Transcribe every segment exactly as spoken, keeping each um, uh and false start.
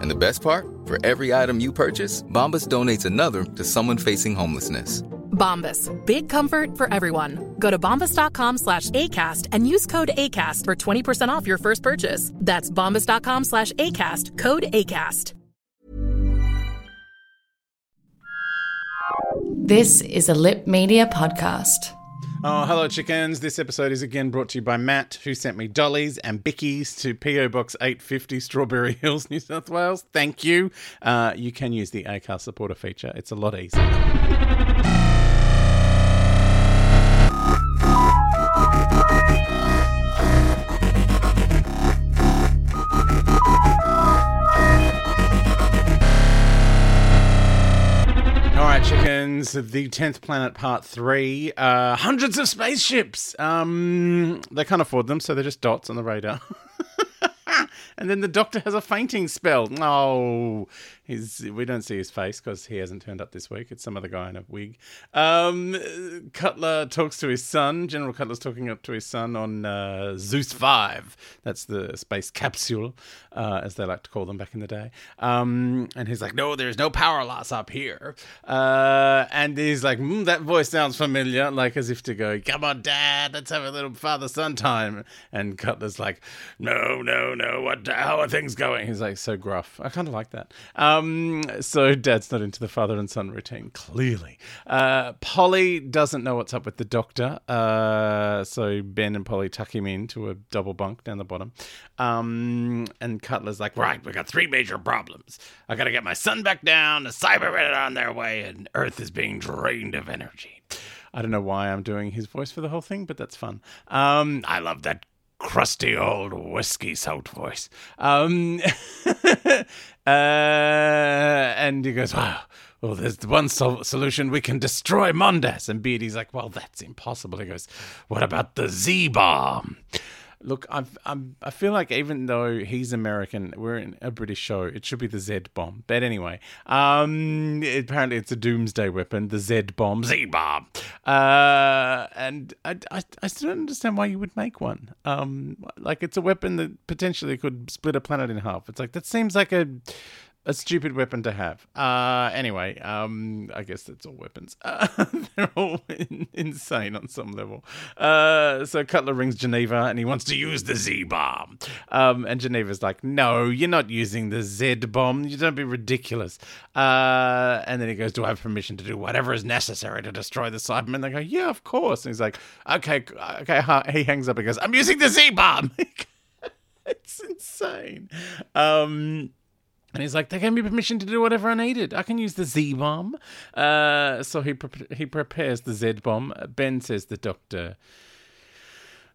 And the best part? For every item you purchase, Bombas donates another to someone facing homelessness. Bombas. Big comfort for everyone. Go to bombas.com slash ACAST and use code ACAST for twenty percent off your first purchase. That's bombas.com slash ACAST. Code ACAST. This is a Lip Media podcast. Oh, hello, chickens. This episode is again brought to you by Matt, who sent me dollies and bickies to P O Box eight fifty, Strawberry Hills, New South Wales. Thank you. Uh, you can use the Acast supporter feature. It's a lot easier. Chickens, the tenth Planet Part three, uh, hundreds of spaceships. Um, they can't afford them, so they're just dots on the radar. And then the doctor has a fainting spell. No, he's, we don't see his face because he hasn't turned up this week. It's some other guy in a wig. Um, Cutler talks to his son. General Cutler's talking up to his son on uh, Zeus five. That's the space capsule, uh, as they like to call them back in the day. Um, and he's like, no, there's no power loss up here. Uh, and he's like, mm, that voice sounds familiar, like as if to go, come on, Dad, let's have a little father-son time. And Cutler's like, no, no, no, what? How are things going? He's like so gruff. I kind of like that. Um, so Dad's not into the father and son routine, clearly. Uh, Polly doesn't know what's up with the doctor. Uh, so Ben and Polly tuck him into a double bunk down the bottom. Um, and Cutler's like, right, we got three major problems. I got to get my son back down. The Cybermen are on their way and Earth is being drained of energy. I don't know why I'm doing his voice for the whole thing, but that's fun. Um, I love that crusty old whiskey salt voice. Um, uh, and he goes, wow, well, there's one sol- solution. We can destroy Mondas. And Beardy's like, well, that's impossible. He goes, what about the Z-Bomb? Look, I've, I'm, I feel like even though he's American, we're in a British show. It should be the Z-Bomb. But anyway, um, apparently it's a doomsday weapon, the Z-Bomb. Z-Bomb. Uh, and I, I, I still don't understand why you would make one. Um, like, it's a weapon that potentially could split a planet in half. It's like, that seems like a... a stupid weapon to have. Uh, anyway, um, I guess that's all weapons. Uh, they're all in- insane on some level. Uh, so Cutler rings Geneva and he wants to use the Z-bomb. Um, and Geneva's like, no, you're not using the Z-bomb. You don't be ridiculous. Uh, and then he goes, do I have permission to do whatever is necessary to destroy the Cybermen? And they go, yeah, of course. And he's like, okay, okay. He hangs up and goes, I'm using the Z-bomb. It's insane. Um... And he's like, they gave me permission to do whatever I needed. I can use the Z-bomb. Uh, so he pre- he prepares the Z-bomb. Ben says the doctor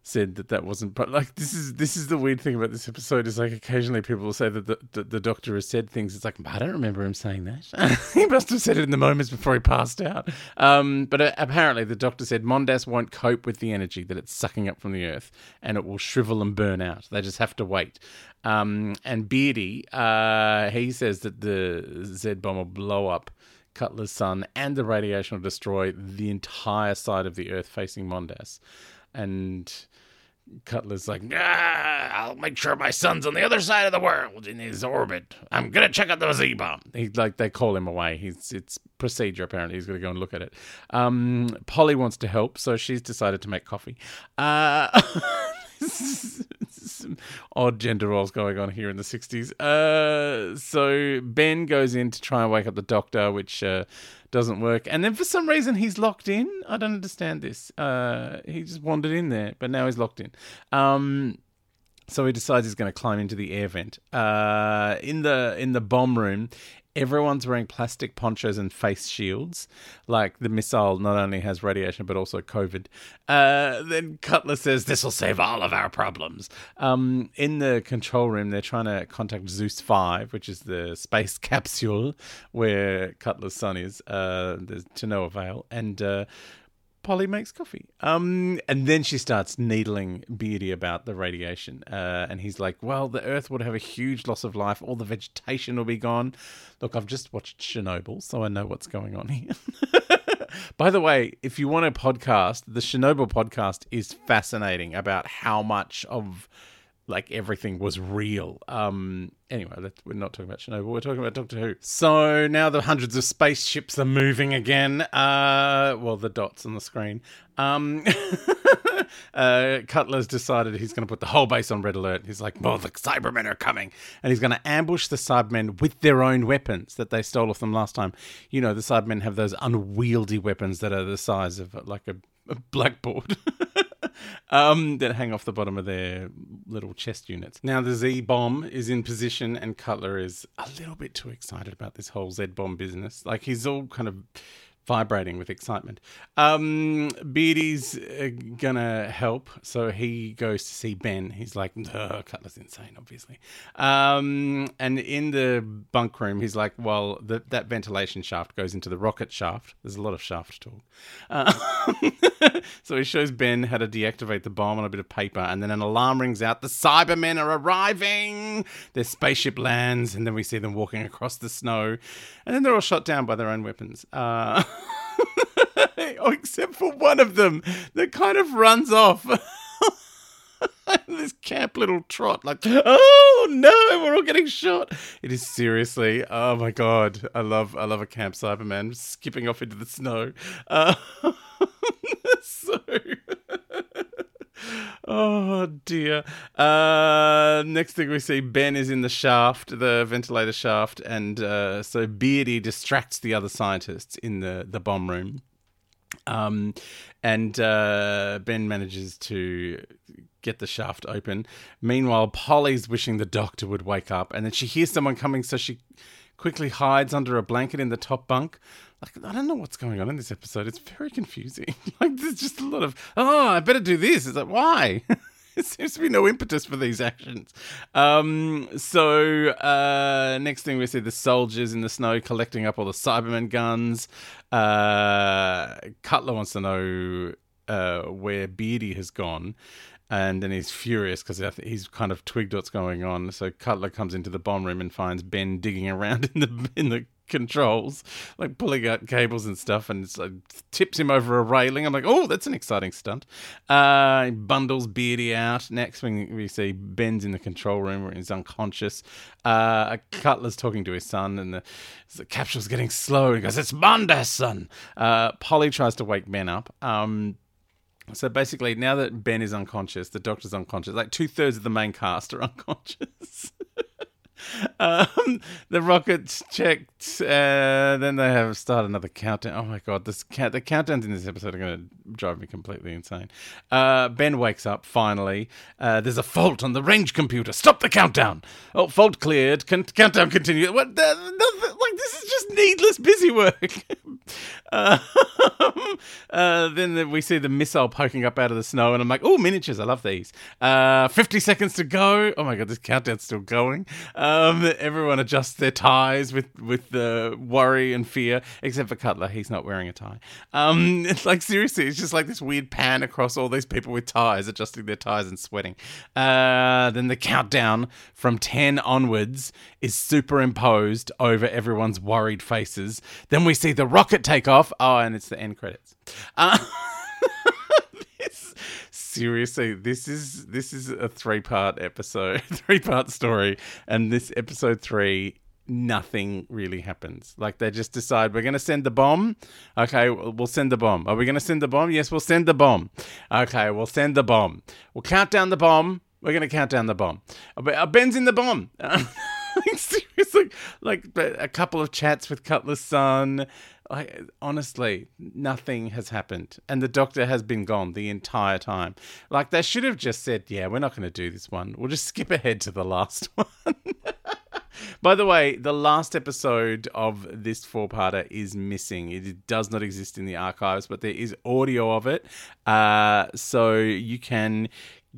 said that that wasn't... But like, this is this is the weird thing about this episode is like occasionally people will say that the, the, the doctor has said things. It's like, I don't remember him saying that. He must have said it in the moments before he passed out. Um, but apparently the doctor said Mondas won't cope with the energy that it's sucking up from the Earth and it will shrivel and burn out. They just have to wait. Um, and Beardy, uh, he says that the Z-bomb will blow up Cutler's son and the radiation will destroy the entire side of the Earth facing Mondas. And Cutler's like, ah, I'll make sure my son's on the other side of the world in his orbit. I'm going to check out the Z-Bomb. He, like, they call him away. He's, it's procedure, apparently. He's going to go and look at it. Um, Polly wants to help, so she's decided to make coffee. Uh, some odd gender roles going on here in the sixties. Uh, so Ben goes in to try and wake up the doctor, which... Uh, doesn't work, and then for some reason he's locked in. I don't understand this. Uh, he just wandered in there, but now he's locked in. Um, so he decides he's going to climb into the air vent. Uh, in the in the bomb room, everyone's wearing plastic ponchos and face shields. Like, the missile not only has radiation but also COVID. Uh, then Cutler says this will save all of our problems. Um, in the control room, they're trying to contact Zeus five, which is the space capsule where Cutler's son is. Uh, there's to no avail, and uh, Polly makes coffee. Um, and then she starts needling Beardy about the radiation. Uh, and he's like, well, the Earth would have a huge loss of life. All the vegetation will be gone. Look, I've just watched Chernobyl, so I know what's going on here. By the way, if you want a podcast, the Chernobyl podcast is fascinating about how much of... like, everything was real. Um, anyway, that's, we're not talking about Chernobyl. We're talking about Doctor Who. So now the hundreds of spaceships are moving again. Uh, well, the dots on the screen. Um, uh, Cutler's decided he's going to put the whole base on red alert. He's like, well, the Cybermen are coming. And he's going to ambush the Cybermen with their own weapons that they stole off them last time. You know, the Cybermen have those unwieldy weapons that are the size of, like, a, a blackboard. Um, that hang off the bottom of their little chest units. Now the Z-bomb is in position, and Cutler is a little bit too excited about this whole Z-bomb business. Like, he's all kind of vibrating with excitement. Um, Beardy's uh, gonna help, so he goes to see Ben. He's like, no, Cutler's insane, obviously. Um, and in the bunk room, he's like, well, the, that ventilation shaft goes into the rocket shaft. There's a lot of shaft talk. Uh, so he shows Ben how to deactivate the bomb on a bit of paper, and then an alarm rings out. The Cybermen are arriving! Their spaceship lands, and then we see them walking across the snow, and then they're all shot down by their own weapons. Uh... Oh, except for one of them that kind of runs off. This camp little trot, like, oh no, we're all getting shot. It is seriously, oh my god, I love I love a camp Cyberman skipping off into the snow. Uh, so... Oh dear. Uh, next thing we see, Ben is in the shaft, the ventilator shaft, and uh, so Beardy distracts the other scientists in the, the bomb room. Um, and uh, Ben manages to get the shaft open. Meanwhile, Polly's wishing the doctor would wake up, and then she hears someone coming, so she quickly hides under a blanket in the top bunk. Like, I don't know what's going on in this episode. It's very confusing. Like, there's just a lot of, oh, I better do this. It's like, why? There seems to be no impetus for these actions. Um, so uh, next thing we see, the soldiers in the snow collecting up all the Cybermen guns. Uh, Cutler wants to know uh, where Beardy has gone. And then he's furious because he's kind of twigged what's going on. So Cutler comes into the bomb room and finds Ben digging around in the in the controls, like pulling out cables and stuff, and it's like, tips him over a railing. I'm like, oh, that's an exciting stunt. Uh, he bundles Beardy out. Next thing we see, Ben's in the control room where he's unconscious. Uh, Cutler's talking to his son, and the, the capsule's getting slow. He goes, it's Mondas, son. Uh, Polly tries to wake Ben up. Um, So basically, now that Ben is unconscious, the doctor's unconscious, like two-thirds of the main cast are unconscious. um, the rocket's checked, uh, then they have start another countdown. Oh, my God, this count- the countdowns in this episode are going to drive me completely insane. Uh, Ben wakes up, finally. Uh, there's a fault on the range computer. Stop the countdown. Oh, fault cleared. Con- countdown continues. What? Nothing. Like, this is just needless busy work. uh, uh, then the, we see the missile poking up out of the snow, and I'm like, oh, miniatures, I love these. Uh, fifty seconds to go. Oh my god, this countdown's still going. Um, everyone adjusts their ties with with the worry and fear, except for Cutler. He's not wearing a tie. Um, it's like, seriously, it's just like this weird pan across all these people with ties, adjusting their ties and sweating. Uh, then the countdown from ten onwards is superimposed over everyone. Everyone's worried faces. Then we see the rocket take off. Oh, and it's the end credits. Uh, this seriously, this is this is a three-part episode, three-part story, and this episode three, nothing really happens. Like, they just decide, we're going to send the bomb. Okay, we'll send the bomb. Are we going to send the bomb? Yes, we'll send the bomb. Okay, we'll send the bomb. We'll count down the bomb. We're going to count down the bomb. Ben's in the bomb. Like, seriously, like a couple of chats with Cutler's son. Like, honestly, nothing has happened. And the doctor has been gone the entire time. Like, they should have just said, yeah, we're not going to do this one. We'll just skip ahead to the last one. By the way, the last episode of this four-parter is missing. It does not exist in the archives, but there is audio of it. Uh, so you can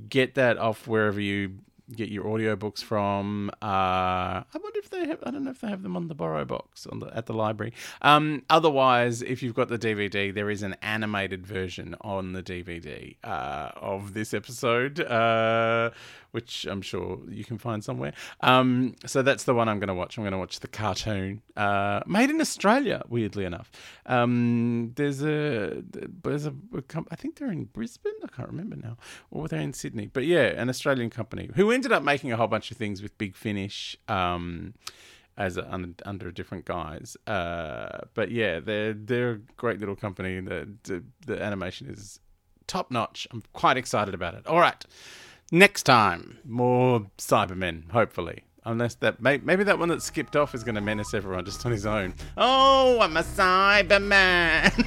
get that off wherever you get your audiobooks from. Uh, I wonder if they have, I don't know if they have them on the borrow box on the, at the library. Um, otherwise, if you've got the D V D, there is an animated version on the D V D uh, of this episode, uh, which I'm sure you can find somewhere. Um, so that's the one I'm going to watch. I'm going to watch the cartoon, uh, made in Australia, weirdly enough. Um, there's a, there's a, I think they're in Brisbane. I can't remember now. Or they're in Sydney. But yeah, an Australian company who ended up making a whole bunch of things with Big Finish, um, as a, un, under a different guise. Uh, but yeah, they're they're a great little company. The, the the animation is top notch. I'm quite excited about it. All right, next time more Cybermen, hopefully. Unless that may, maybe that one that skipped off is going to menace everyone just on his own. Oh, I'm a Cyberman.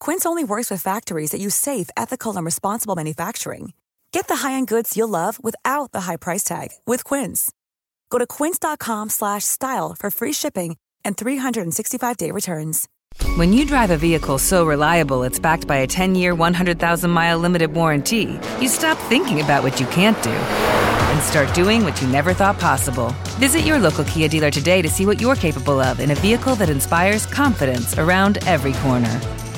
Quince only works with factories that use safe, ethical, and responsible manufacturing. Get the high-end goods you'll love without the high price tag with Quince. Go to quince.com slash style for free shipping and three sixty-five day returns. When you drive a vehicle so reliable it's backed by a ten year, one hundred thousand mile limited warranty, you stop thinking about what you can't do and start doing what you never thought possible. Visit your local Kia dealer today to see what you're capable of in a vehicle that inspires confidence around every corner.